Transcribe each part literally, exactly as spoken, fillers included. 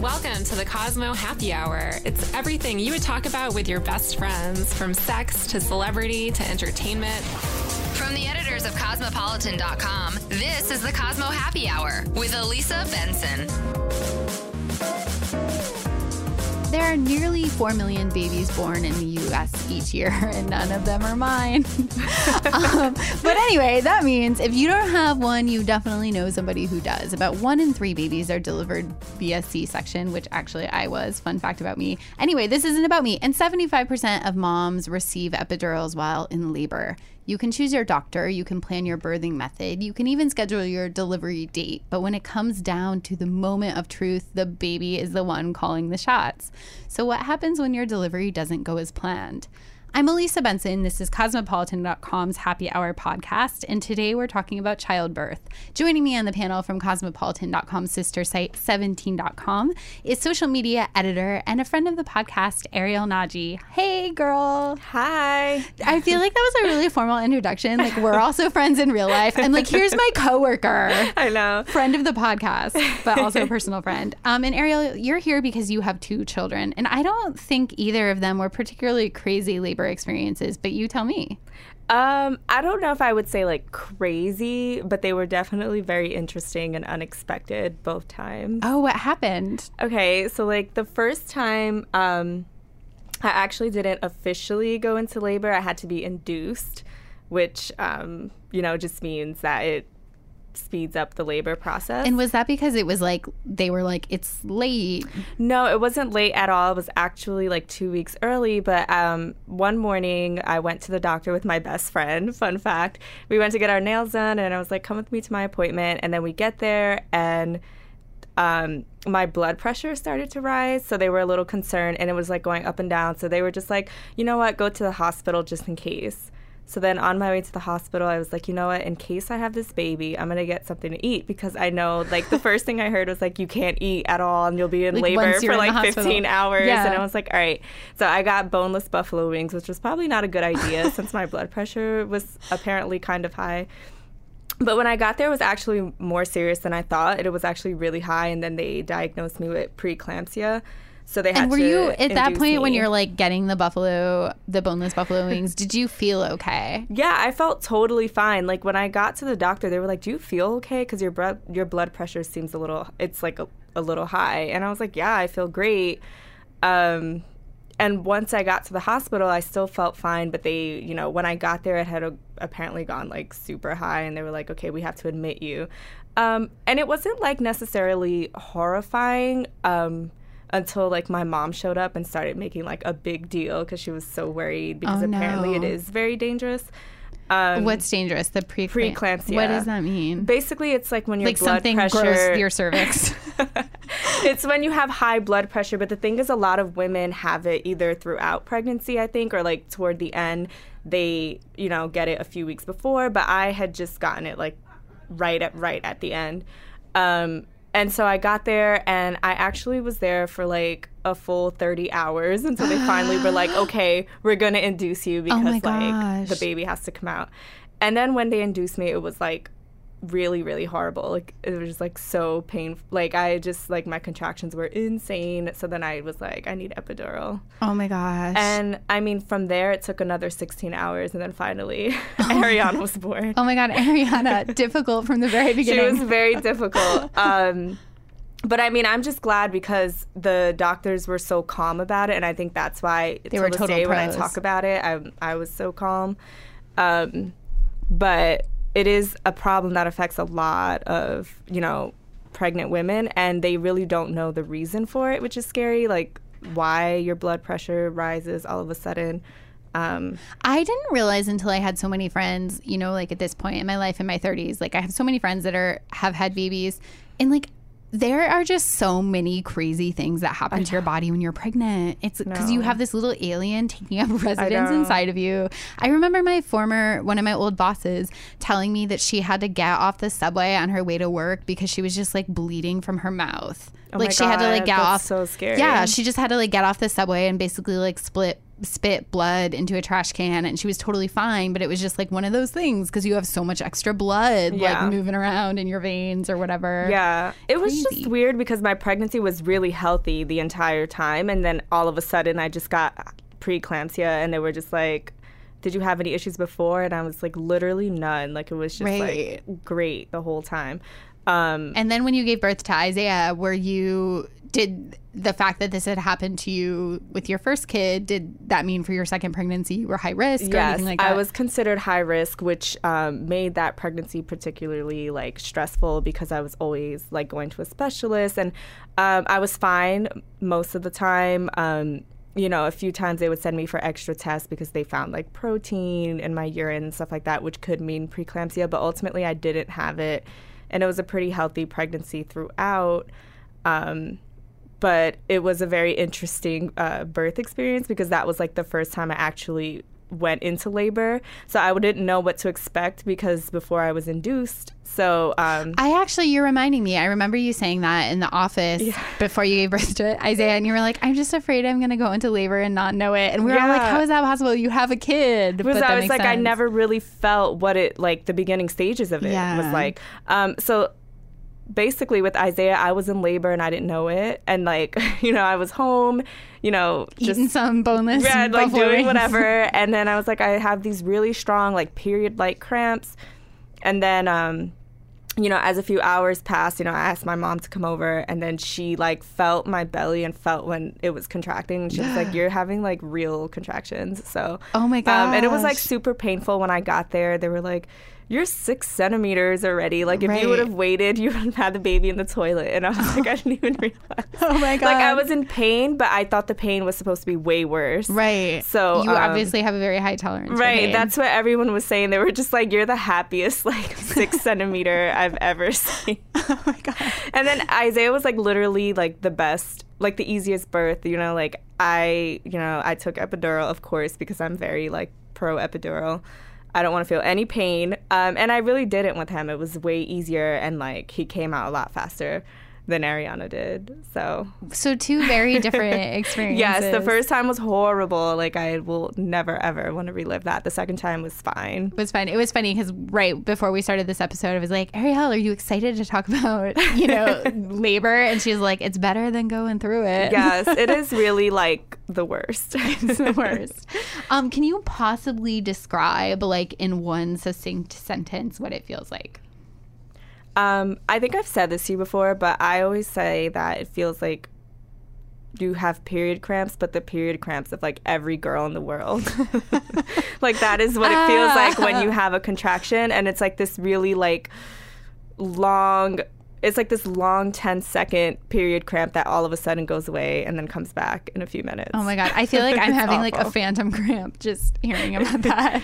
Welcome to the Cosmo Happy Hour. It's everything you would talk about with your best friends, from sex to celebrity to entertainment. From the editors of Cosmopolitan dot com, this is the Cosmo Happy Hour with Elisa Benson. There are nearly four million babies born in the U S each year, and none of them are mine. um, but anyway, that means if you don't have one, you definitely know somebody who does. About one in three babies are delivered via C-section, which actually I was. Fun fact about me. Anyway, this isn't about me. And seventy-five percent of moms receive epidurals while in labor. You can choose your doctor, you can plan your birthing method, you can even schedule your delivery date. But when it comes down to the moment of truth, the baby is the one calling the shots. So what happens when your delivery doesn't go as planned? I'm Elisa Benson. This is Cosmopolitan dot com's Happy Hour podcast, and today we're talking about childbirth. Joining me on the panel from Cosmopolitan dot com's sister site, seventeen dot com, is social media editor and a friend of the podcast, Ariel Naji. Hey, girl. Hi. I feel like that was a really formal introduction. Like, we're also friends in real life. I'm like, here's my coworker. I know. Friend of the podcast, but also a personal friend. Um, and Ariel, you're here because you have two children, and I don't think either of them were particularly crazy labor experiences, but you tell me. Um, I don't know if I would say like crazy, but they were definitely very interesting and unexpected both times. Oh, what happened? Okay, so like the first time, um, I actually didn't officially go into labor. I had to be induced, which, um, you know, just means that it speeds up the labor process. And was that because it was like they were like, it's late? No, it wasn't late at all. It was actually like two weeks early. But um, one morning I went to the doctor with my best friend. Fun fact. We went to get our nails done and I was like, come with me to my appointment. And then we get there and um, my blood pressure started to rise. So they were a little concerned and it was like going up and down. So they were just like, you know what, go to the hospital just in case. So then on my way to the hospital, I was like, you know what, in case I have this baby, I'm going to get something to eat, because I know, like, the first thing I heard was, like, you can't eat at all and you'll be in like labor for, like, fifteen hours. Yeah. And I was like, all right. So I got boneless buffalo wings, which was probably not a good idea since my blood pressure was apparently kind of high. But when I got there, it was actually more serious than I thought. It was actually really high, and then they diagnosed me with preeclampsia. So they had and were to you at that point me. When you're like getting the buffalo, the boneless buffalo wings, did you feel okay? Yeah, I felt totally fine. Like when I got to the doctor, they were like, "Do you feel okay? Because your bre- your blood pressure seems a little, it's like a, a little high." And I was like, "Yeah, I feel great." Um, and once I got to the hospital, I still felt fine. But they, you know, when I got there, it had a, apparently gone like super high, and they were like, "Okay, we have to admit you." Um, and it wasn't like necessarily horrifying. Um, Until, like, my mom showed up and started making, like, a big deal because she was so worried because oh, apparently no. It is very dangerous. Um, What's dangerous? The pre- preeclampsia. What does that mean? Basically, it's, like, when your like blood pressure... Like something grows your cervix. It's when you have high blood pressure. But the thing is, a lot of women have it either throughout pregnancy, I think, or, like, toward the end. They, you know, get it a few weeks before. But I had just gotten it, like, right at, right at the end. Um And so I got there, and I actually was there for, like, a full thirty hours until they finally were like, okay, we're going to induce you because, oh like, the baby has to come out. And then when they induced me, it was, like, really, really horrible. Like, it was just, like, so painful. Like, I just, like, my contractions were insane. So then I was like, I need epidural. Oh, my gosh. And, I mean, from there, it took another sixteen hours, and then finally oh Ariana was born. Oh, my God. Ariana, difficult from the very beginning. She was very difficult. Um, but, I mean, I'm just glad because the doctors were so calm about it, and I think that's why they were total pros. When I talk about it, I, I was so calm. Um, but... It is a problem that affects a lot of, you know, pregnant women, and they really don't know the reason for it, which is scary, like why your blood pressure rises all of a sudden. Um, I didn't realize until I had so many friends, you know, like at this point in my life in my thirties, like I have so many friends that are have had babies, and like there are just so many crazy things that happen to your body when you're pregnant. It's because no. you have this little alien taking up residence inside of you. I remember my former, one of my old bosses telling me that she had to get off the subway on her way to work because she was just like bleeding from her mouth. Oh like she God, had to like get that's off. So scary. Yeah, she just had to like get off the subway and basically like split spit blood into a trash can, and she was totally fine, but it was just like one of those things because you have so much extra blood yeah. like moving around in your veins or whatever. Yeah, it Crazy. Was just weird because my pregnancy was really healthy the entire time, and then all of a sudden I just got preeclampsia, and they were just like, did you have any issues before? And I was like, literally none. Like it was just right. like great the whole time. Um, and then when you gave birth to Isaiah, were you did the fact that this had happened to you with your first kid, did that mean for your second pregnancy you were high risk or yes, anything like that? I was considered high risk, which um, made that pregnancy particularly like stressful because I was always like going to a specialist, and um, I was fine most of the time. Um, you know, a few times they would send me for extra tests because they found like protein in my urine and stuff like that, which could mean preeclampsia, but ultimately I didn't have it. And it was a pretty healthy pregnancy throughout. Um, but it was a very interesting uh, birth experience because that was like the first time I actually went into labor. So I didn't know what to expect because before I was induced. So um, I actually, you're reminding me, I remember you saying that in the office yeah. before you gave birth to Isaiah, and you were like, I'm just afraid I'm going to go into labor and not know it. And we were yeah. all like, how is that possible? You have a kid. Because but that I was makes like, sense. I never really felt what it, like the beginning stages of it yeah. was like. Um, so basically with Isaiah, I was in labor and I didn't know it. And like, you know, I was home, you know, just eating some boneless, yeah, like doing rings. Whatever. And then I was like, I have these really strong like period-like cramps. And then, um, you know, as a few hours passed, you know, I asked my mom to come over, and then she like felt my belly and felt when it was contracting. And she was like, you're having like real contractions. So, oh my gosh. Um, and it was like super painful when I got there. They were like, you're six centimeters already. Like, if right. you would have waited, you would have had the baby in the toilet. And I was like, I didn't even realize. Oh, my God. Like, I was in pain, but I thought the pain was supposed to be way worse. Right. So you um, obviously have a very high tolerance. Right. That's what everyone was saying. They were just like, you're the happiest, like, six centimeter I've ever seen. Oh, my God. And then Isaiah was, like, literally, like, the best, like, the easiest birth. You know, like, I, you know, I took epidural, of course, because I'm very, like, pro-epidural. I don't want to feel any pain. Um, and I really didn't with him. It was way easier, and, like, he came out a lot faster than Ariana did. So, so two very different experiences. Yes, the first time was horrible. Like, I will never, ever want to relive that. The second time was fine. It was fine. It was funny because right before we started this episode, I was like, Ariel, are you excited to talk about, you know, labor? And she's like, it's better than going through it. Yes, it is really, like, the worst. It's the worst. Um, can you possibly describe, like, in one succinct sentence what it feels like? Um, I think I've said this to you before, but I always say that it feels like you have period cramps, but the period cramps of, like, every girl in the world. Like, that is what it feels like when you have a contraction. And it's, like, this really, like, long... It's like this long ten-second period cramp that all of a sudden goes away and then comes back in a few minutes. Oh, my God. I feel like I'm having awful. Like a phantom cramp just hearing about that.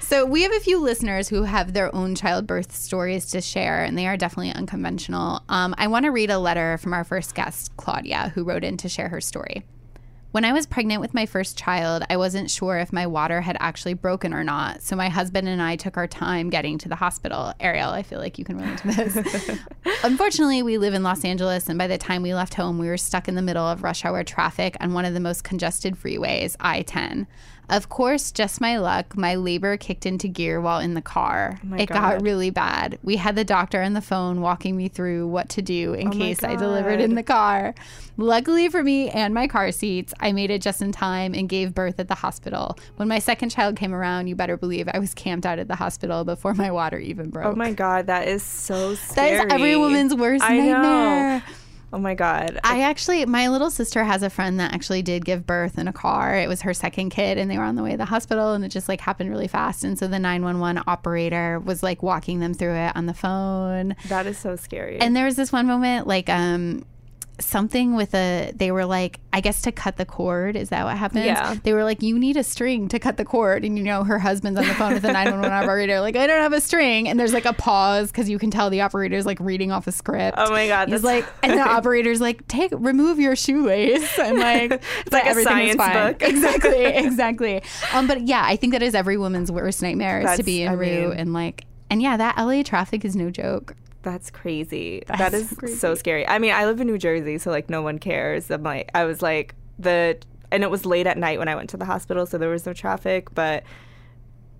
So we have a few listeners who have their own childbirth stories to share, and they are definitely unconventional. Um, I want to read a letter from our first guest, Claudia, who wrote in to share her story. When I was pregnant with my first child, I wasn't sure if my water had actually broken or not, so my husband and I took our time getting to the hospital. Ariel, I feel like you can relate to this. Unfortunately, we live in Los Angeles, and by the time we left home, we were stuck in the middle of rush hour traffic on one of the most congested freeways, I ten. Of course, just my luck, my labor kicked into gear while in the car. Oh it God. Got really bad. We had the doctor on the phone walking me through what to do in oh case I delivered in the car. Luckily for me and my car seats, I made it just in time and gave birth at the hospital. When my second child came around, you better believe I was camped out at the hospital before my water even broke. Oh, my God. That is so scary. That is every woman's worst I nightmare. Know. Oh, my God. I actually, my little sister has a friend that actually did give birth in a car. It was her second kid, and they were on the way to the hospital, and it just, like, happened really fast. And so the nine one one operator was, like, walking them through it on the phone. That is so scary. And there was this one moment, like, um... something with a, they were like, I guess to cut the cord. Is that what happens? Yeah. They were like, you need a string to cut the cord. And you know, her husband's on the phone with the nine one one operator. Like, I don't have a string. And there's like a pause because you can tell the operator's like reading off a script. Oh my God. He's like, and the operator's like, take, remove your shoelace. And like, it's like a science book. Exactly. Exactly. Um, but yeah, I think that is every woman's worst nightmare is to be in R U and like, and yeah, that L A traffic is no joke. That's crazy. That's that is crazy. So scary. I mean, I live in New Jersey, so like no one cares. I'm like, I was like the, and it was late at night when I went to the hospital, so there was no traffic. But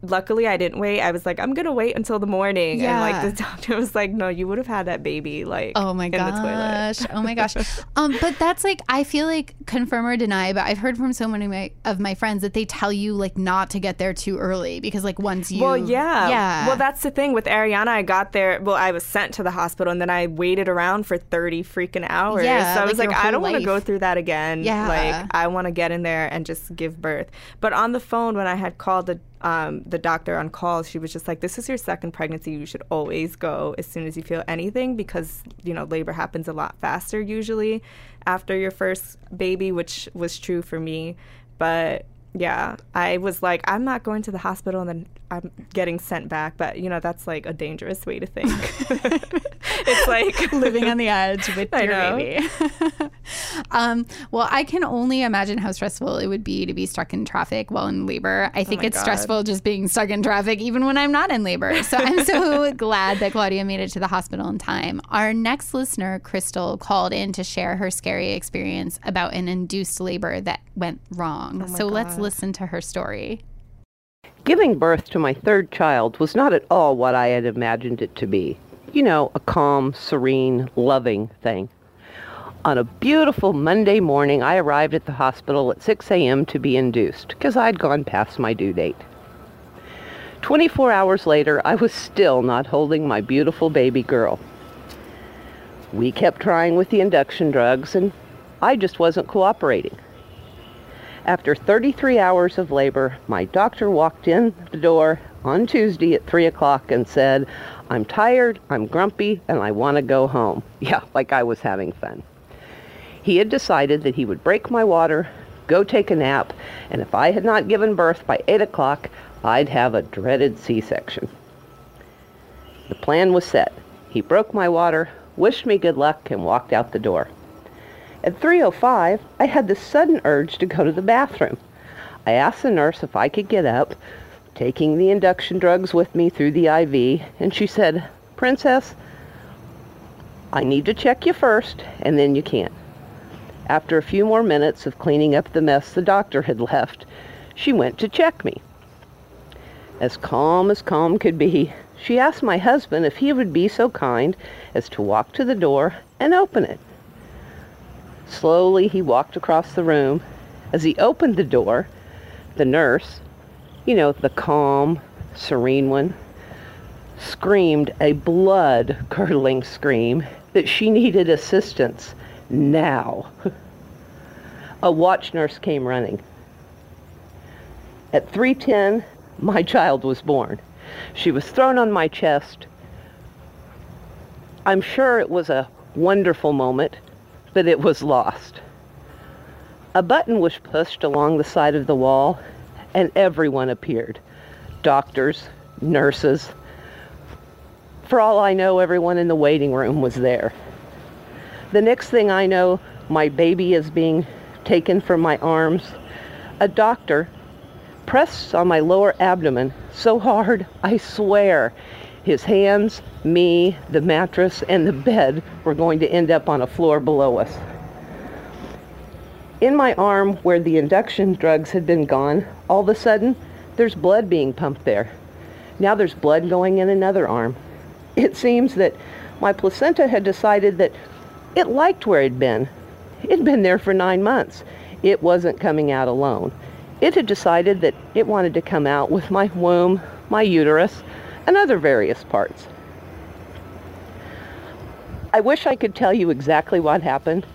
luckily, I didn't wait. I was like, I'm gonna wait until the morning. Yeah. And like the doctor was like, no, you would have had that baby like oh my in gosh. the toilet. Oh my gosh. Um, but that's like, I feel like confirm or deny. But I've heard from so many of my, of my friends that they tell you like not to get there too early because like once you well yeah yeah well that's the thing with Ariana. I got there. Well, I was sent to the hospital and then I waited around for thirty freaking hours. Yeah, so I like was like, I don't want to go through that again. Yeah, like I want to get in there and just give birth. But on the phone when I had called the Um, the doctor on call, she was just like, this is your second pregnancy. You should always go as soon as you feel anything because, you know, labor happens a lot faster usually after your first baby, which was true for me. But yeah, I was like, I'm not going to the hospital and then I'm getting sent back. But, you know, that's like a dangerous way to think. It's like living on the edge with I your know. baby. um, well, I can only imagine how stressful it would be to be stuck in traffic while in labor. I think oh it's God. stressful just being stuck in traffic even when I'm not in labor. So I'm so glad that Claudia made it to the hospital in time. Our next listener, Crystal, called in to share her scary experience about an induced labor that went wrong. Oh so God. let's listen to her story. Giving birth to my third child was not at all what I had imagined it to be. You know, a calm, serene, loving thing. On a beautiful Monday morning, I arrived at the hospital at six a.m. to be induced because I'd gone past my due date. twenty-four hours later, I was still not holding my beautiful baby girl. We kept trying with the induction drugs, and I just wasn't cooperating. After thirty-three hours of labor, my doctor walked in the door on Tuesday at three o'clock and said, I'm tired, I'm grumpy, and I want to go home. Yeah, like I was having fun. He had decided that he would break my water, go take a nap, and if I had not given birth by eight o'clock, I'd have a dreaded C-section. The plan was set. He broke my water, wished me good luck, and walked out the door. At three oh five, I had this sudden urge to go to the bathroom. I asked the nurse if I could get up, taking the induction drugs with me through the I V, and she said, Princess, I need to check you first, and then you can. After a few more minutes of cleaning up the mess the doctor had left, she went to check me. As calm as calm could be, she asked my husband if he would be so kind as to walk to the door and open it. Slowly, he walked across the room. As he opened the door, the nurse, you know, the calm, serene one, screamed a blood-curdling scream that she needed assistance now. A watch nurse came running. At three ten, my child was born. She was thrown on my chest. I'm sure it was a wonderful moment, but it was lost. A button was pushed along the side of the wall, and everyone appeared. Doctors, nurses. For all I know, everyone in the waiting room was there. The next thing I know, my baby is being taken from my arms. A doctor pressed on my lower abdomen so hard, I swear, his hands, me, the mattress, and the bed were going to end up on a floor below us. In my arm, where the induction drugs had been gone, all of a sudden, there's blood being pumped there. Now there's blood going in another arm. It seems that my placenta had decided that it liked where it'd been. It'd been there for nine months. It wasn't coming out alone. It had decided that it wanted to come out with my womb, my uterus, and other various parts. I wish I could tell you exactly what happened,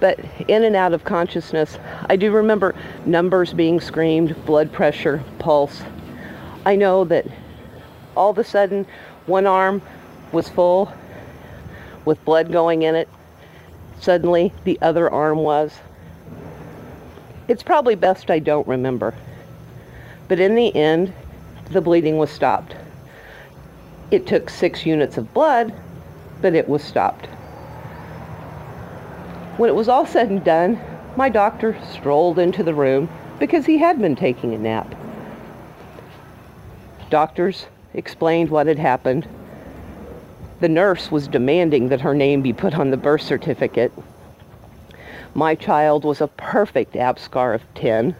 but in and out of consciousness, I do remember numbers being screamed, blood pressure, pulse. I know that all of a sudden, one arm was full with blood going in it, Suddenly, the other arm was. It's probably best I don't remember. But in the end, the bleeding was stopped. It took six units of blood, but it was stopped. When it was all said and done, my doctor strolled into the room because he had been taking a nap. Doctors explained what had happened. The nurse was demanding that her name be put on the birth certificate. My child was a perfect A B scar of ten,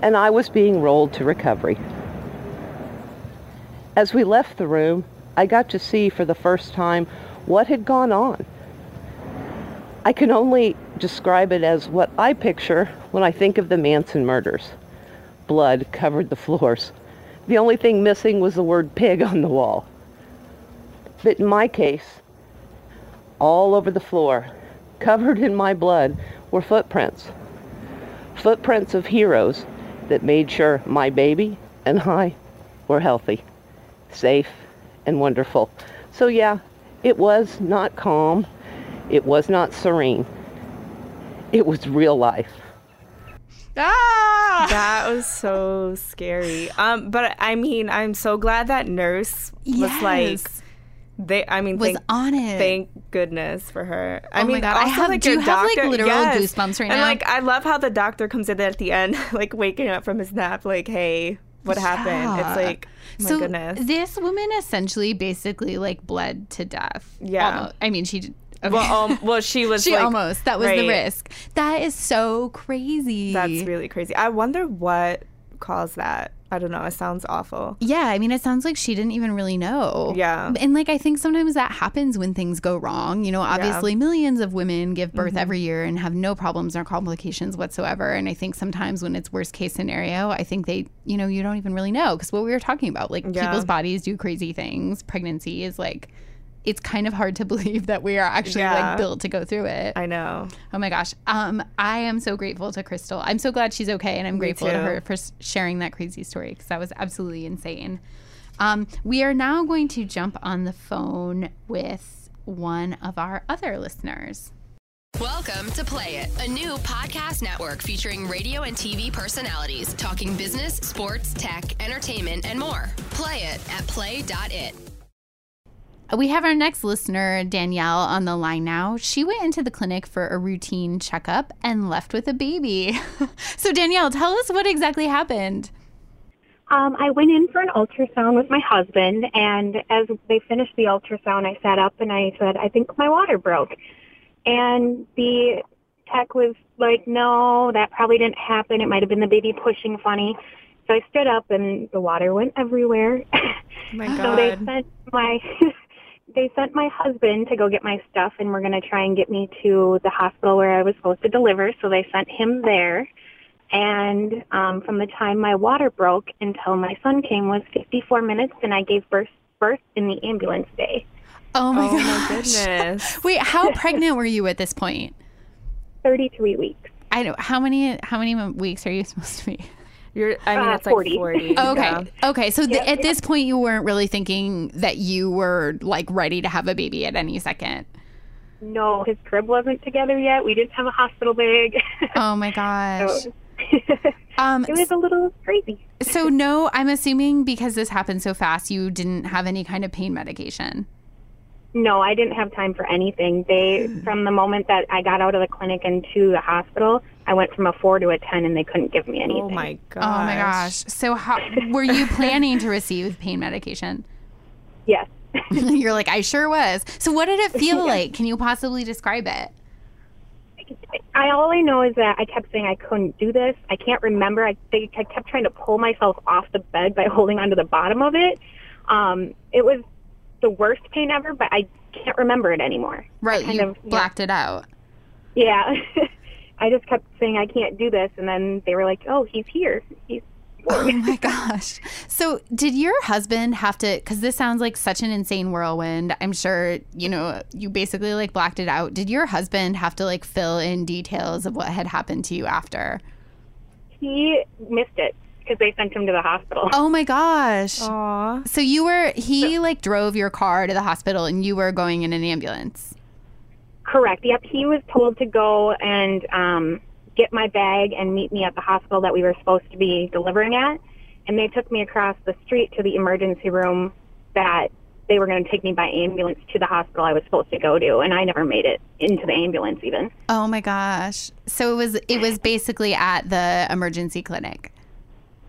and I was being rolled to recovery. As we left the room, I got to see for the first time what had gone on. I can only describe it as what I picture when I think of the Manson murders. Blood covered the floors. The only thing missing was the word pig on the wall. But in my case, all over the floor, covered in my blood, were footprints. Footprints of heroes that made sure my baby and I were healthy, safe, and wonderful. So yeah, it was not calm. It was not serene. It was real life. Ah! That was so scary. Um, but I mean, I'm so glad that nurse was yes. like, they. I mean, was thank, on it. Thank goodness for her. I oh mean, my God. Also, I have like, do your you doctor, have like literal yes. goosebumps right and, now. And like, I love how the doctor comes in at the end, like waking up from his nap, like, hey. What yeah. happened? It's like, oh my so goodness. This woman essentially basically like bled to death. Yeah. Almost. I mean, she did. Okay. Well, um, well, she was she like, almost. That was right. the risk. That is so crazy. That's really crazy. I wonder what caused that. I don't know. It sounds awful. Yeah. I mean, it sounds like she didn't even really know. Yeah. And like, I think sometimes that happens when things go wrong. You know, obviously yeah. millions of women give birth mm-hmm. every year and have no problems or complications whatsoever. And I think sometimes when it's worst case scenario, I think they, you know, you don't even really know. Because what we were talking about, like yeah. people's bodies do crazy things. Pregnancy is like, it's kind of hard to believe that we are actually yeah. like built to go through it. I know. Oh my gosh. Um, I am so grateful to Crystal. I'm so glad she's okay, and I'm Me grateful too. to her for sharing that crazy story because that was absolutely insane. Um, we are now going to jump on the phone with one of our other listeners. Welcome to Play It, a new podcast network featuring radio and T V personalities talking business, sports, tech, entertainment, and more. Play it at play dot it. We have our next listener, Danielle, on the line now. She went into the clinic for a routine checkup and left with a baby. So, Danielle, tell us what exactly happened. Um, I went in for an ultrasound with my husband, and as they finished the ultrasound, I sat up and I said, I think my water broke. And the tech was like, no, that probably didn't happen. It might have been the baby pushing funny. So I stood up, and the water went everywhere. Oh, my God. So they sent my... They sent my husband to go get my stuff, and were going to try and get me to the hospital where I was supposed to deliver, so they sent him there. And um, from the time my water broke until my son came was fifty-four minutes, and I gave birth, birth in the ambulance day. Oh, my, oh my goodness. Wait, how pregnant were you at this point? thirty-three weeks. I know. How many, how many weeks are you supposed to be? You're, I mean, uh, it's forty. Like forty. Okay. Yeah. Okay. So th- yep, at yep. this point, you weren't really thinking that you were like ready to have a baby at any second. No, his crib wasn't together yet. We didn't have a hospital bag. Oh my gosh. So, um, it was a little crazy. So no, I'm assuming because this happened so fast, you didn't have any kind of pain medication. No, I didn't have time for anything. They, from the moment that I got out of the clinic and to the hospital, I went from a four to a ten, and they couldn't give me anything. Oh my gosh! Oh my gosh! So, how were you planning to receive pain medication? Yes. You're like, I sure was. So, what did it feel like? Can you possibly describe it? I all I know is that I kept saying I couldn't do this. I can't remember. I they, I kept trying to pull myself off the bed by holding onto the bottom of it. Um, it was the worst pain ever, but I can't remember it anymore. Right, kind you of, blacked yeah. it out. Yeah. I just kept saying I can't do this, and then they were like, oh, he's here. He's born. Oh my gosh. So did your husband have to, because this sounds like such an insane whirlwind, I'm sure, you know, you basically like blacked it out. Did your husband have to like fill in details of what had happened to you after? He missed it because they sent him to the hospital. Oh my gosh. Aww. So you were, he so, like drove your car to the hospital, and you were going in an ambulance. Correct. Yep. He was told to go and um, get my bag and meet me at the hospital that we were supposed to be delivering at. And they took me across the street to the emergency room that they were going to take me by ambulance to the hospital I was supposed to go to. And I never made it into the ambulance even. Oh, my gosh. So it was it was basically at the emergency clinic.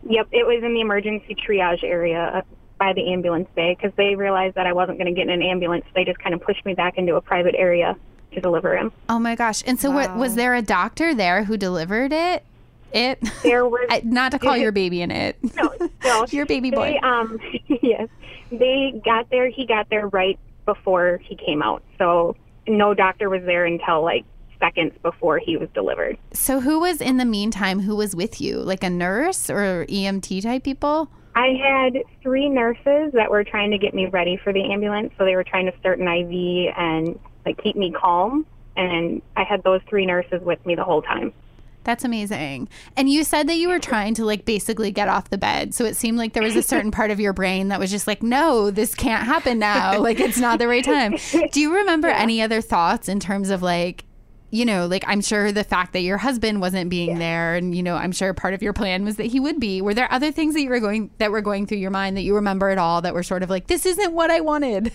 Yep. It was in the emergency triage area by the ambulance bay because they realized that I wasn't going to get in an ambulance. They just kind of pushed me back into a private area to deliver him. Oh, my gosh. And so wow. what, was there a doctor there who delivered it? It there was not to call it, your baby an it. No, no. Your baby boy. They, um, yes, they got there. He got there right before he came out. So no doctor was there until like seconds before he was delivered. So who was in the meantime? Who was with you? Like a nurse or E M T type people? I had three nurses that were trying to get me ready for the ambulance. So they were trying to start an I V and like keep me calm. And I had those three nurses with me the whole time. That's amazing. And you said that you were trying to, like, basically get off the bed. So it seemed like there was a certain part of your brain that was just like, no, this can't happen now. Like, it's not the right time. Do you remember yeah. any other thoughts in terms of, like, you know, like, I'm sure the fact that your husband wasn't being yeah. there and, you know, I'm sure part of your plan was that he would be. Were there other things that you were going that were going through your mind that you remember at all that were sort of like, this isn't what I wanted?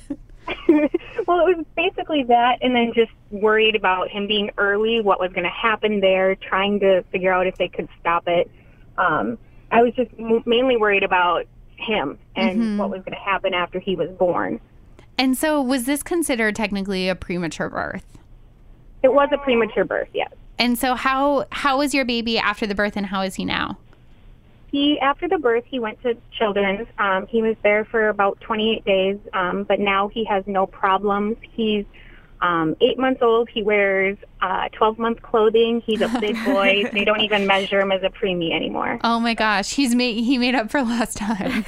Well, it was basically that, and then just worried about him being early, what was going to happen there, trying to figure out if they could stop it. Um, I was just m- mainly worried about him and mm-hmm. what was going to happen after he was born. And so was this considered technically a premature birth? It was a premature birth, yes. And so how how was your baby after the birth, and how is he now? He, after the birth, he went to Children's. Um, he was there for about twenty-eight days, um, but now he has no problems. He's um, eight months old. He wears uh, twelve-month clothing. He's a big boy. They don't even measure him as a preemie anymore. Oh, my gosh. He's made, he made up for last time.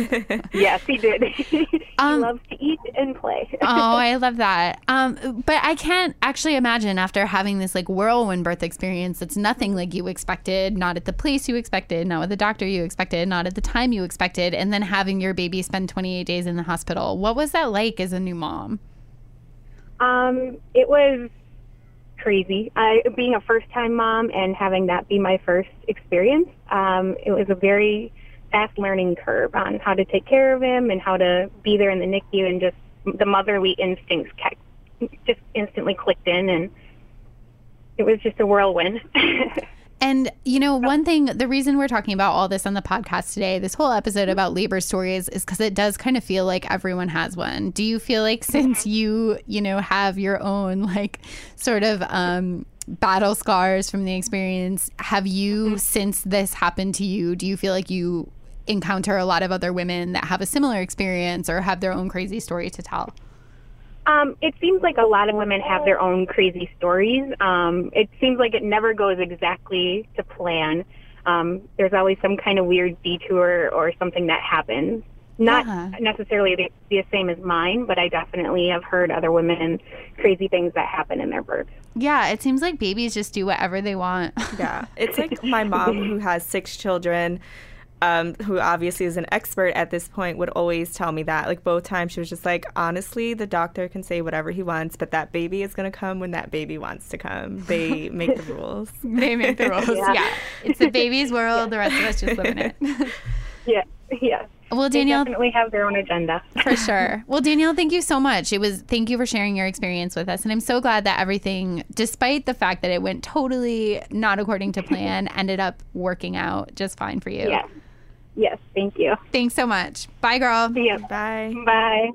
Yes, he did. He um, loves to eat and play. Oh, I love that. Um, but I can't actually imagine after having this like whirlwind birth experience that's nothing like you expected, not at the place you expected, not with the doctor you expected, not at the time you expected, and then having your baby spend twenty-eight days in the hospital. What was that like as a new mom? Um, it was crazy. I, being a first-time mom and having that be my first experience, um, it was a very fast learning curve on how to take care of him and how to be there in the N I C U, and just the motherly instincts just instantly clicked in, and it was just a whirlwind. And, you know, one thing, the reason we're talking about all this on the podcast today, this whole episode about labor stories, is because it does kind of feel like everyone has one. Do you feel like since you, you know, have your own like sort of um, battle scars from the experience, have you, since this happened to you, do you feel like you encounter a lot of other women that have a similar experience or have their own crazy story to tell? Um, it seems like a lot of women have their own crazy stories. Um, it seems like it never goes exactly to plan. Um, there's always some kind of weird detour or something that happens. Not uh-huh. necessarily the, the same as mine, but I definitely have heard other women and crazy things that happen in their birth. Yeah, it seems like babies just do whatever they want. Yeah, it's like my mom, who has six children. Um, who obviously is an expert at this point, would always tell me that. Like, both times she was just like, honestly, the doctor can say whatever he wants, but that baby is going to come when that baby wants to come. They make the rules. They make the rules, yeah. yeah. It's the baby's world. Yeah. The rest of us just live in it. Yeah, yeah. Well, Danielle, they definitely have their own agenda. For sure. Well, Danielle, thank you so much. It was thank you for sharing your experience with us. And I'm so glad that everything, despite the fact that it went totally not according to plan, ended up working out just fine for you. Yeah. Yes, thank you. Thanks so much. Bye, girl. See ya. Bye. Bye.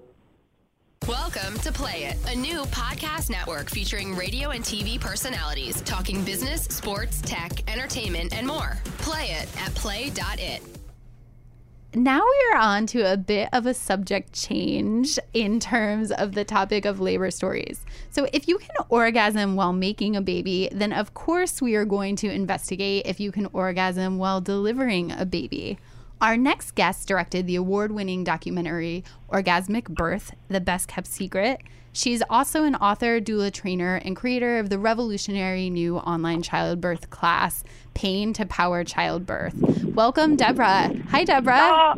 Welcome to Play It, a new podcast network featuring radio and T V personalities talking business, sports, tech, entertainment, and more. Play it at play dot it. Now we are on to a bit of a subject change in terms of the topic of labor stories. So if you can orgasm while making a baby, then of course we are going to investigate if you can orgasm while delivering a baby. Our next guest directed the award-winning documentary Orgasmic Birth, The Best Kept Secret. She's also an author, doula trainer, and creator of the revolutionary new online childbirth class, Pain to Power Childbirth. Welcome, Deborah. Hi, Deborah. Oh,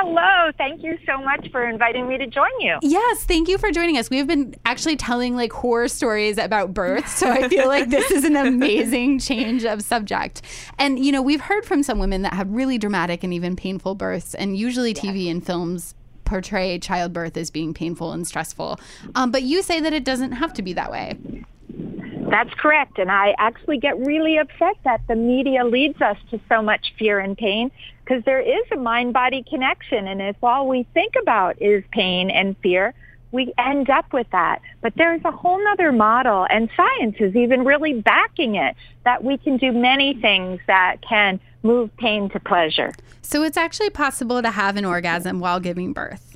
Hello. Thank you so much for inviting me to join you. Yes. Thank you for joining us. We've been actually telling like horror stories about birth. So I feel like this is an amazing change of subject. And, you know, we've heard from some women that have really dramatic and even painful births, and usually yeah. T V and films portray childbirth as being painful and stressful. Um, but you say that it doesn't have to be that way. That's correct. And I actually get really upset that the media leads us to so much fear and pain, because there is a mind-body connection. And if all we think about is pain and fear, we end up with that. But there's a whole nother model, and science is even really backing it, that we can do many things that can move pain to pleasure. So it's actually possible to have an orgasm while giving birth.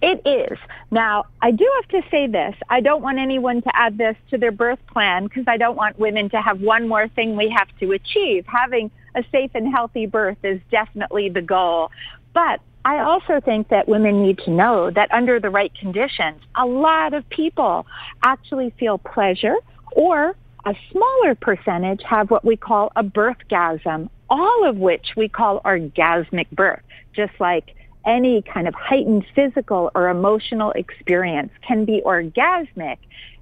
It is. Now, I do have to say this. I don't want anyone to add this to their birth plan, because I don't want women to have one more thing we have to achieve. Having a safe and healthy birth is definitely the goal. But I also think that women need to know that under the right conditions, a lot of people actually feel pleasure, or a smaller percentage have what we call a birthgasm, all of which we call orgasmic birth, just like any kind of heightened physical or emotional experience can be orgasmic,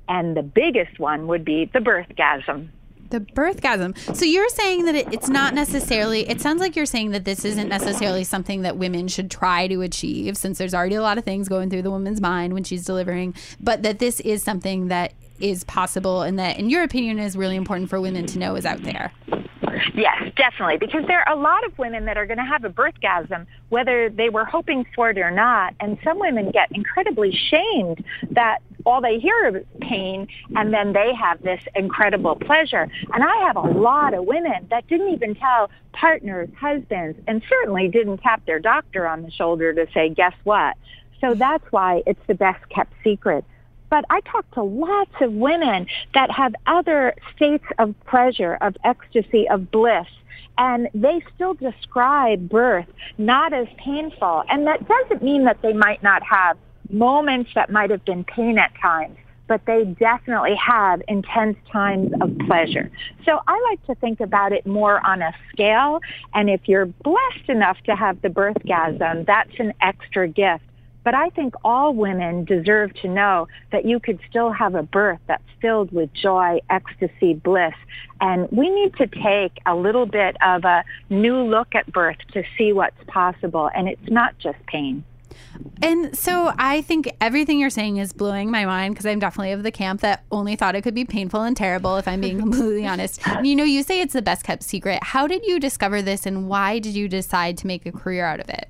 and the biggest one would be the birthgasm. The birthgasm. So you're saying that it, it's not necessarily, it sounds like you're saying that this isn't necessarily something that women should try to achieve, since there's already a lot of things going through the woman's mind when she's delivering, but that this is something that is possible and that, in your opinion, is really important for women to know is out there. Yes, definitely, because there are a lot of women that are going to have a birthgasm, whether they were hoping for it or not, and some women get incredibly shamed that all they hear is pain, and then they have this incredible pleasure. And I have a lot of women that didn't even tell partners, husbands, and certainly didn't tap their doctor on the shoulder to say, guess what? So that's why it's the best kept secret. But I talk to lots of women that have other states of pleasure, of ecstasy, of bliss, and they still describe birth not as painful. And that doesn't mean that they might not have moments that might have been pain at times, but they definitely have intense times of pleasure. So I like to think about it more on a scale, and if you're blessed enough to have the birthgasm, that's an extra gift. But I think all women deserve to know that you could still have a birth that's filled with joy, ecstasy, bliss. And we need to take a little bit of a new look at birth to see what's possible. And it's not just pain. And so I think everything you're saying is blowing my mind, because I'm definitely of the camp that only thought it could be painful and terrible, if I'm being completely honest. You know, you say it's the best kept secret. How did you discover this, and why did you decide to make a career out of it?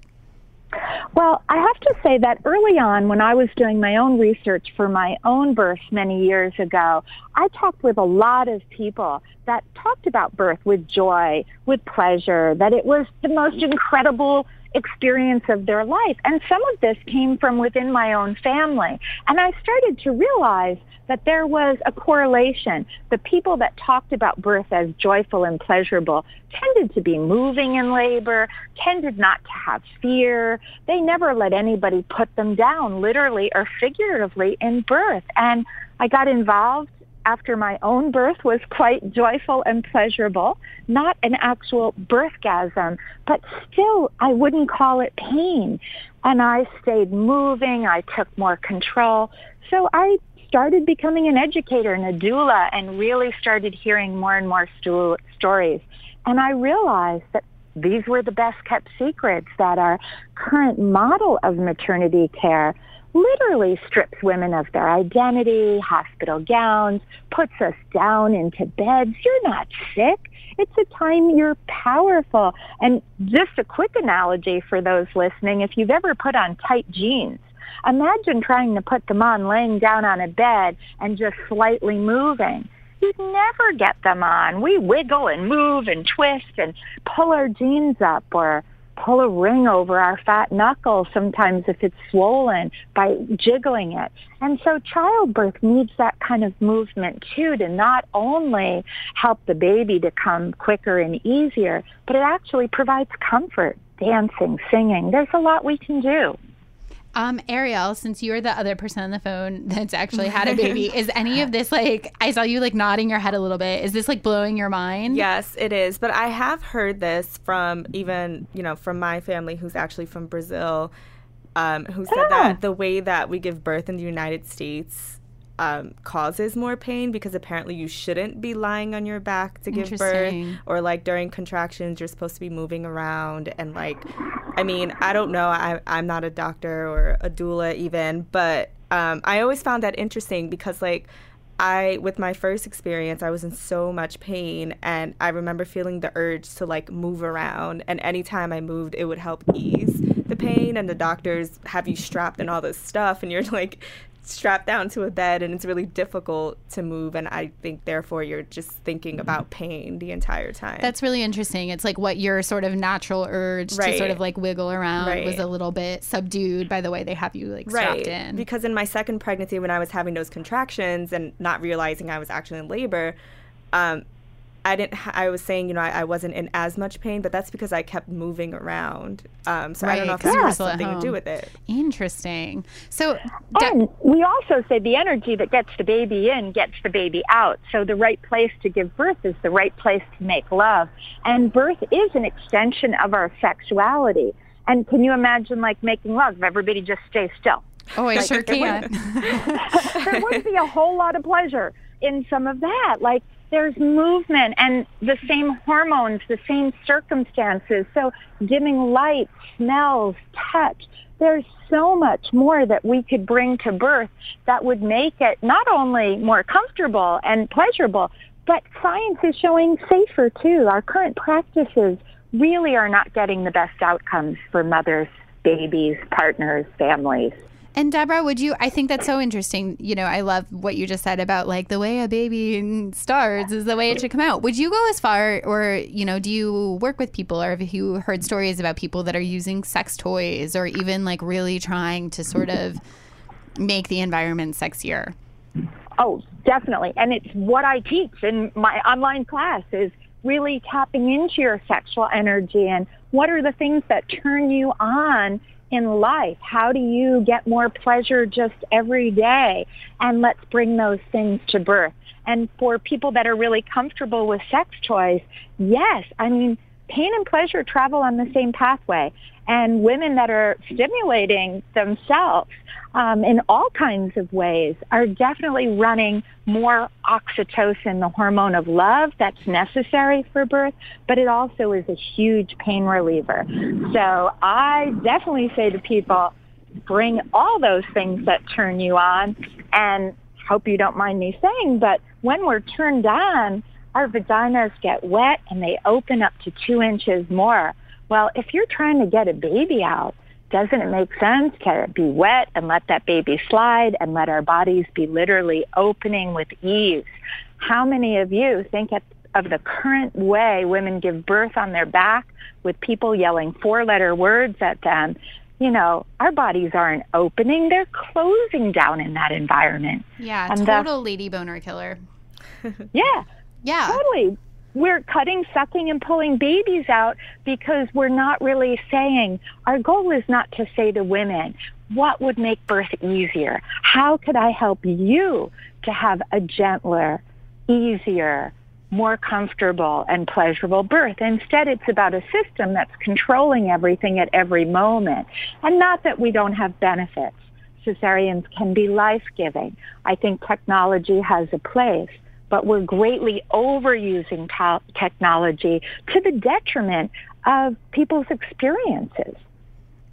Well, I have to say that early on, when I was doing my own research for my own birth many years ago, I talked with a lot of people that talked about birth with joy, with pleasure, that it was the most incredible experience of their life. And some of this came from within my own family. And I started to realize that there was a correlation. The people that talked about birth as joyful and pleasurable tended to be moving in labor, tended not to have fear. They never let anybody put them down, literally or figuratively, in birth. And I got involved after my own birth was quite joyful and pleasurable, not an actual birthgasm, but still I wouldn't call it pain. And I stayed moving, I took more control. So I started becoming an educator and a doula, and really started hearing more and more stu- stories. And I realized that these were the best kept secrets, that our current model of maternity care literally strips women of their identity, hospital gowns, puts us down into beds. You're not sick. It's a time you're powerful. And just a quick analogy for those listening, if you've ever put on tight jeans, imagine trying to put them on laying down on a bed and just slightly moving. You'd never get them on. We wiggle and move and twist and pull our jeans up, or pull a ring over our fat knuckle sometimes if it's swollen, by jiggling it. And so childbirth needs that kind of movement too, to not only help the baby to come quicker and easier, but it actually provides comfort, dancing, singing. There's a lot we can do. Um, Ariel, since you're the other person on the phone that's actually had a baby, is any of this like, I saw you like nodding your head a little bit. Is this like blowing your mind? Yes, it is. But I have heard this from even, you know, from my family who's actually from Brazil, um, who said ah. that the way that we give birth in the United States um, causes more pain because apparently you shouldn't be lying on your back to give birth, or like during contractions, you're supposed to be moving around and like... I mean, I don't know. I, I'm not a doctor or a doula even, but um, I always found that interesting because, like, I, with my first experience, I was in so much pain, and I remember feeling the urge to, like, move around, and anytime I moved, it would help ease the pain, and the doctors have you strapped and all this stuff, and you're, like, strapped down to a bed, and it's really difficult to move, and I think therefore you're just thinking about pain the entire time. That's really interesting. It's like what your sort of natural urge right. to sort of like wiggle around right. was a little bit subdued by the way they have you like strapped right. in. Because in my second pregnancy, when I was having those contractions and not realizing I was actually in labor, um I didn't. I was saying, you know, I, I wasn't in as much pain, but that's because I kept moving around. Um, so right, I don't know if that has something to do with it. Interesting. So, de- and we also say the energy that gets the baby in gets the baby out. So the right place to give birth is the right place to make love, and birth is an extension of our sexuality. And can you imagine, like, making love if everybody just stays still? Oh, I like, sure can. There would be a whole lot of pleasure in some of that, like. There's movement and the same hormones, the same circumstances. So dimming light, smells, touch. There's so much more that we could bring to birth that would make it not only more comfortable and pleasurable, but science is showing safer too. Our current practices really are not getting the best outcomes for mothers, babies, partners, families. And Deborah, would you, I think that's so interesting. You know, I love what you just said about like the way a baby starts is the way it should come out. Would you go as far, or, you know, do you work with people, or have you heard stories about people that are using sex toys, or even like really trying to sort of make the environment sexier? Oh, definitely. And it's what I teach in my online class is really tapping into your sexual energy and what are the things that turn you on in life. How do you get more pleasure just every day? And let's bring those things to birth. And for people that are really comfortable with sex toys, yes, I mean, pain and pleasure travel on the same pathway. And women that are stimulating themselves um, in all kinds of ways are definitely running more oxytocin, the hormone of love that's necessary for birth, but it also is a huge pain reliever. So I definitely say to people, bring all those things that turn you on, and hope you don't mind me saying, but when we're turned on, our vaginas get wet and they open up to two inches more. Well, if you're trying to get a baby out, doesn't it make sense to be wet and let that baby slide and let our bodies be literally opening with ease? How many of you think of the current way women give birth on their back with people yelling four-letter words at them? You know, our bodies aren't opening. They're closing down in that environment. Yeah, and total the, lady boner killer. yeah. Yeah. Totally. We're cutting, sucking, and pulling babies out because we're not really saying, our goal is not to say to women, what would make birth easier? How could I help you to have a gentler, easier, more comfortable, and pleasurable birth? Instead, it's about a system that's controlling everything at every moment. And not that we don't have benefits. Cesareans can be life-giving. I think technology has a place. But we're greatly overusing t- technology to the detriment of people's experiences.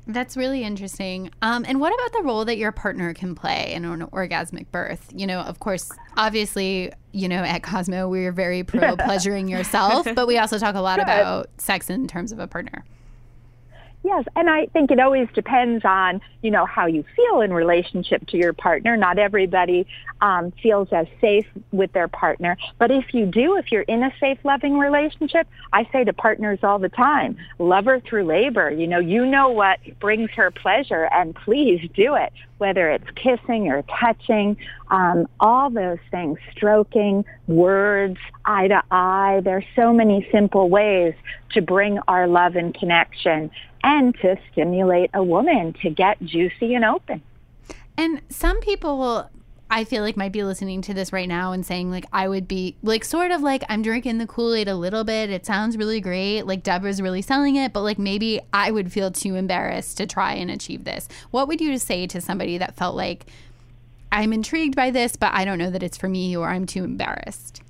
That's really interesting. Um, and what about the role that your partner can play in an orgasmic birth? You know, of course, obviously, you know, at Cosmo, we're very pro pleasuring yourself, but we also talk a lot about sex in terms of a partner. Yes, and I think it always depends on, you know, how you feel in relationship to your partner. Not everybody um, feels as safe with their partner. But if you do, if you're in a safe, loving relationship, I say to partners all the time, love her through labor. You know, you know what brings her pleasure, and please do it, whether it's kissing or touching, um, all those things, stroking, words, eye to eye. There's so many simple ways to bring our love and connection and to stimulate a woman to get juicy and open. And some people will, I feel like, might be listening to this right now and saying, like, I would be, like, sort of like, I'm drinking the Kool-Aid a little bit. It sounds really great. Like, Deborah's really selling it. But, like, maybe I would feel too embarrassed to try and achieve this. What would you say to somebody that felt like, I'm intrigued by this, but I don't know that it's for me, or I'm too embarrassed?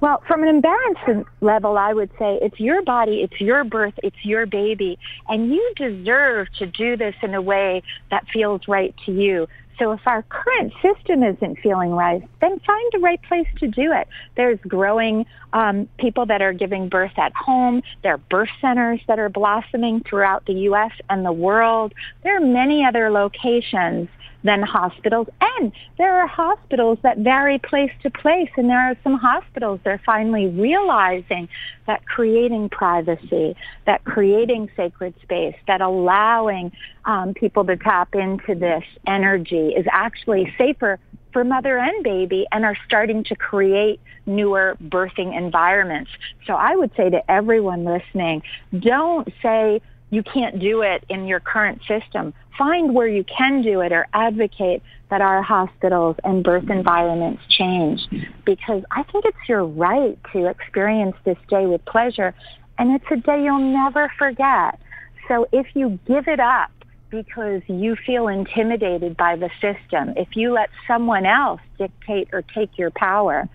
Well, from an embarrassment level, I would say it's your body, it's your birth, it's your baby, and you deserve to do this in a way that feels right to you. So if our current system isn't feeling right, then find the right place to do it. There's growing um, people that are giving birth at home. There are birth centers that are blossoming throughout the U S and the world. There are many other locations than hospitals, and there are hospitals that vary place to place, and there are some hospitals that are finally realizing that creating privacy, that creating sacred space, that allowing um, people to tap into this energy is actually safer for mother and baby, and are starting to create newer birthing environments. So I would say to everyone listening, don't say you can't do it in your current system. Find where you can do it, or advocate that our hospitals and birth environments change, because I think it's your right to experience this day with pleasure, and it's a day you'll never forget. So if you give it up because you feel intimidated by the system, if you let someone else dictate or take your power,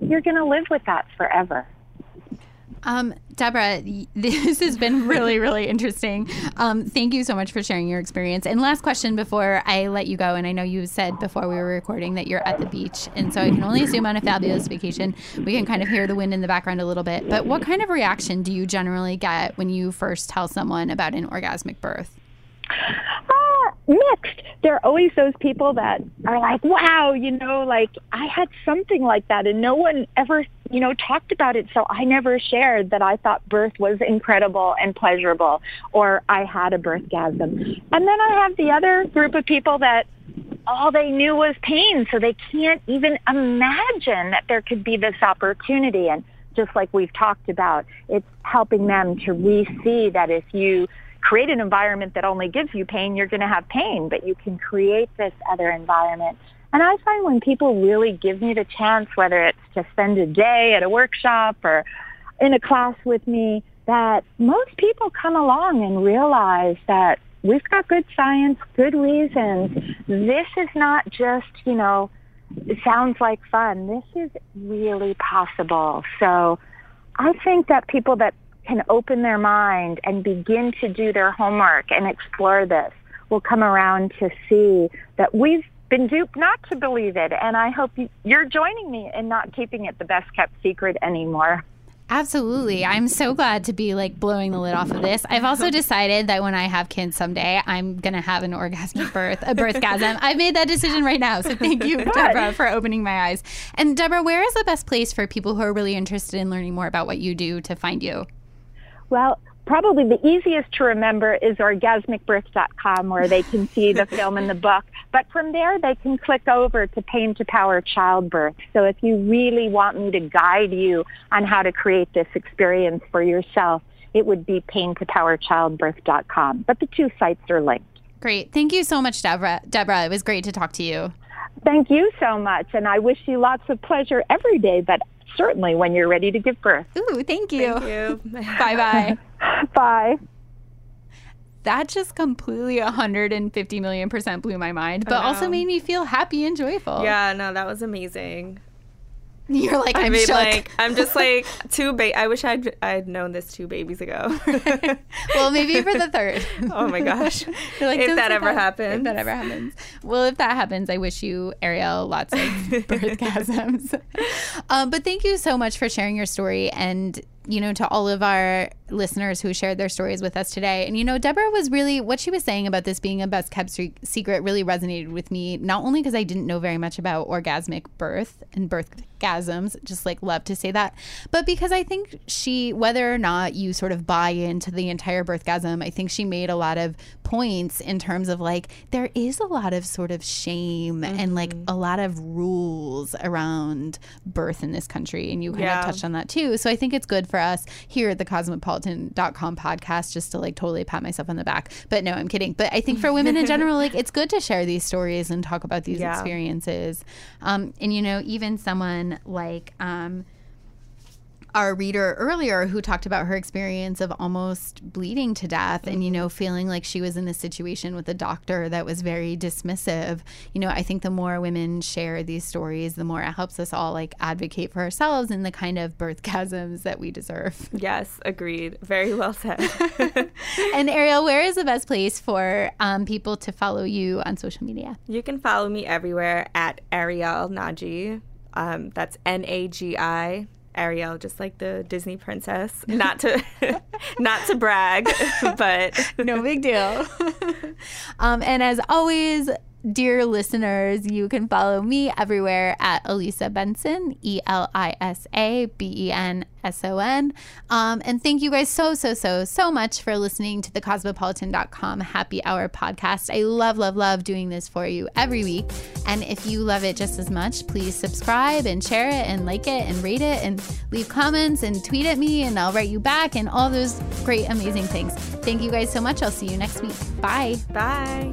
you're going to live with that forever. Um, Deborah, this has been really, really interesting. Um, thank you so much for sharing your experience. And last question before I let you go, and I know you said before we were recording that you're at the beach, and so I can only assume on a fabulous vacation, we can kind of hear the wind in the background a little bit. But what kind of reaction do you generally get when you first tell someone about an orgasmic birth? Ah, mixed. There are always those people that are like, wow, you know, like, I had something like that, and no one ever, you know, talked about it, so I never shared that I thought birth was incredible and pleasurable, or I had a birthgasm. And then I have the other group of people that all they knew was pain, so they can't even imagine that there could be this opportunity. And just like we've talked about, it's helping them to re-see that if you create an environment that only gives you pain, you're going to have pain, but you can create this other environment. And I find when people really give me the chance, whether it's to spend a day at a workshop or in a class with me, that most people come along and realize that we've got good science, good reasons. This is not just, you know, it sounds like fun. This is really possible. So I think that people that can open their mind and begin to do their homework and explore this will come around to see that we've been duped not to believe it, and I hope you're joining me in not keeping it the best kept secret anymore. Absolutely. I'm so glad to be, like, blowing the lid off of this. I've also decided that when I have kids someday, I'm going to have an orgasmic birth, a birthgasm. I've made that decision right now. So thank you, Deborah, for opening my eyes. And Deborah, where is the best place for people who are really interested in learning more about what you do to find you? Well, probably the easiest to remember is orgasmic birth dot com, where they can see the film and the book. But from there, they can click over to Pain to Power Childbirth. So if you really want me to guide you on how to create this experience for yourself, it would be pain to power childbirth dot com. But the two sites are linked. Great. Thank you so much, Deborah. Deborah, it was great to talk to you. Thank you so much. And I wish you lots of pleasure every day, but certainly when you're ready to give birth. Ooh, thank you. Thank you. Bye-bye. Bye. That just completely one hundred fifty million percent blew my mind, but also made me feel happy and joyful. Yeah, no, that was amazing. You're like, I'm I mean, shook. Like, I'm just like, two ba- I wish I'd I'd known this two babies ago. Well, maybe for the third. Oh my gosh. Like, if that ever happens. If that ever happens. Well, if that happens, I wish you, Ariel, lots of birthgasms. Um, but thank you so much for sharing your story, and, you know, to all of our listeners who shared their stories with us today. And, you know, Deborah was really, what she was saying about this being a best kept secret really resonated with me, not only because I didn't know very much about orgasmic birth and birthgasms, just like love to say that, but because I think she, whether or not you sort of buy into the entire birthgasm, I think she made a lot of points in terms of, like, there is a lot of sort of shame mm-hmm. and, like, a lot of rules around birth in this country. And you kind yeah. of touched on that too. So I think it's good for us here at the Cosmopolitan Cosmopolitan dot com podcast just to like totally pat myself on the back. But no, I'm kidding. But I think for women in general, like it's good to share these stories and talk about these yeah. experiences. Um, and, you know, even someone like um, our reader earlier who talked about her experience of almost bleeding to death mm-hmm. and, you know, feeling like she was in this situation with a doctor that was very dismissive. You know, I think the more women share these stories, the more it helps us all like advocate for ourselves and the kind of birth chasms that we deserve. Yes, agreed. Very well said. And Ariel, where is the best place for um, people to follow you on social media? You can follow me everywhere at Ariel Naji. Um, that's N A G I. Ariel, just like the Disney princess, not to not to brag, but no big deal. Um, and as always, dear listeners, you can follow me everywhere at Elisa Benson, E L I S A B E N S O N. Um, and thank you guys so, so, so, so much for listening to the Cosmopolitan dot com Happy Hour podcast. I love, love, love doing this for you every week. And if you love it just as much, please subscribe and share it and like it and rate it and leave comments and tweet at me and I'll write you back and all those great, amazing things. Thank you guys so much. I'll see you next week. Bye. Bye.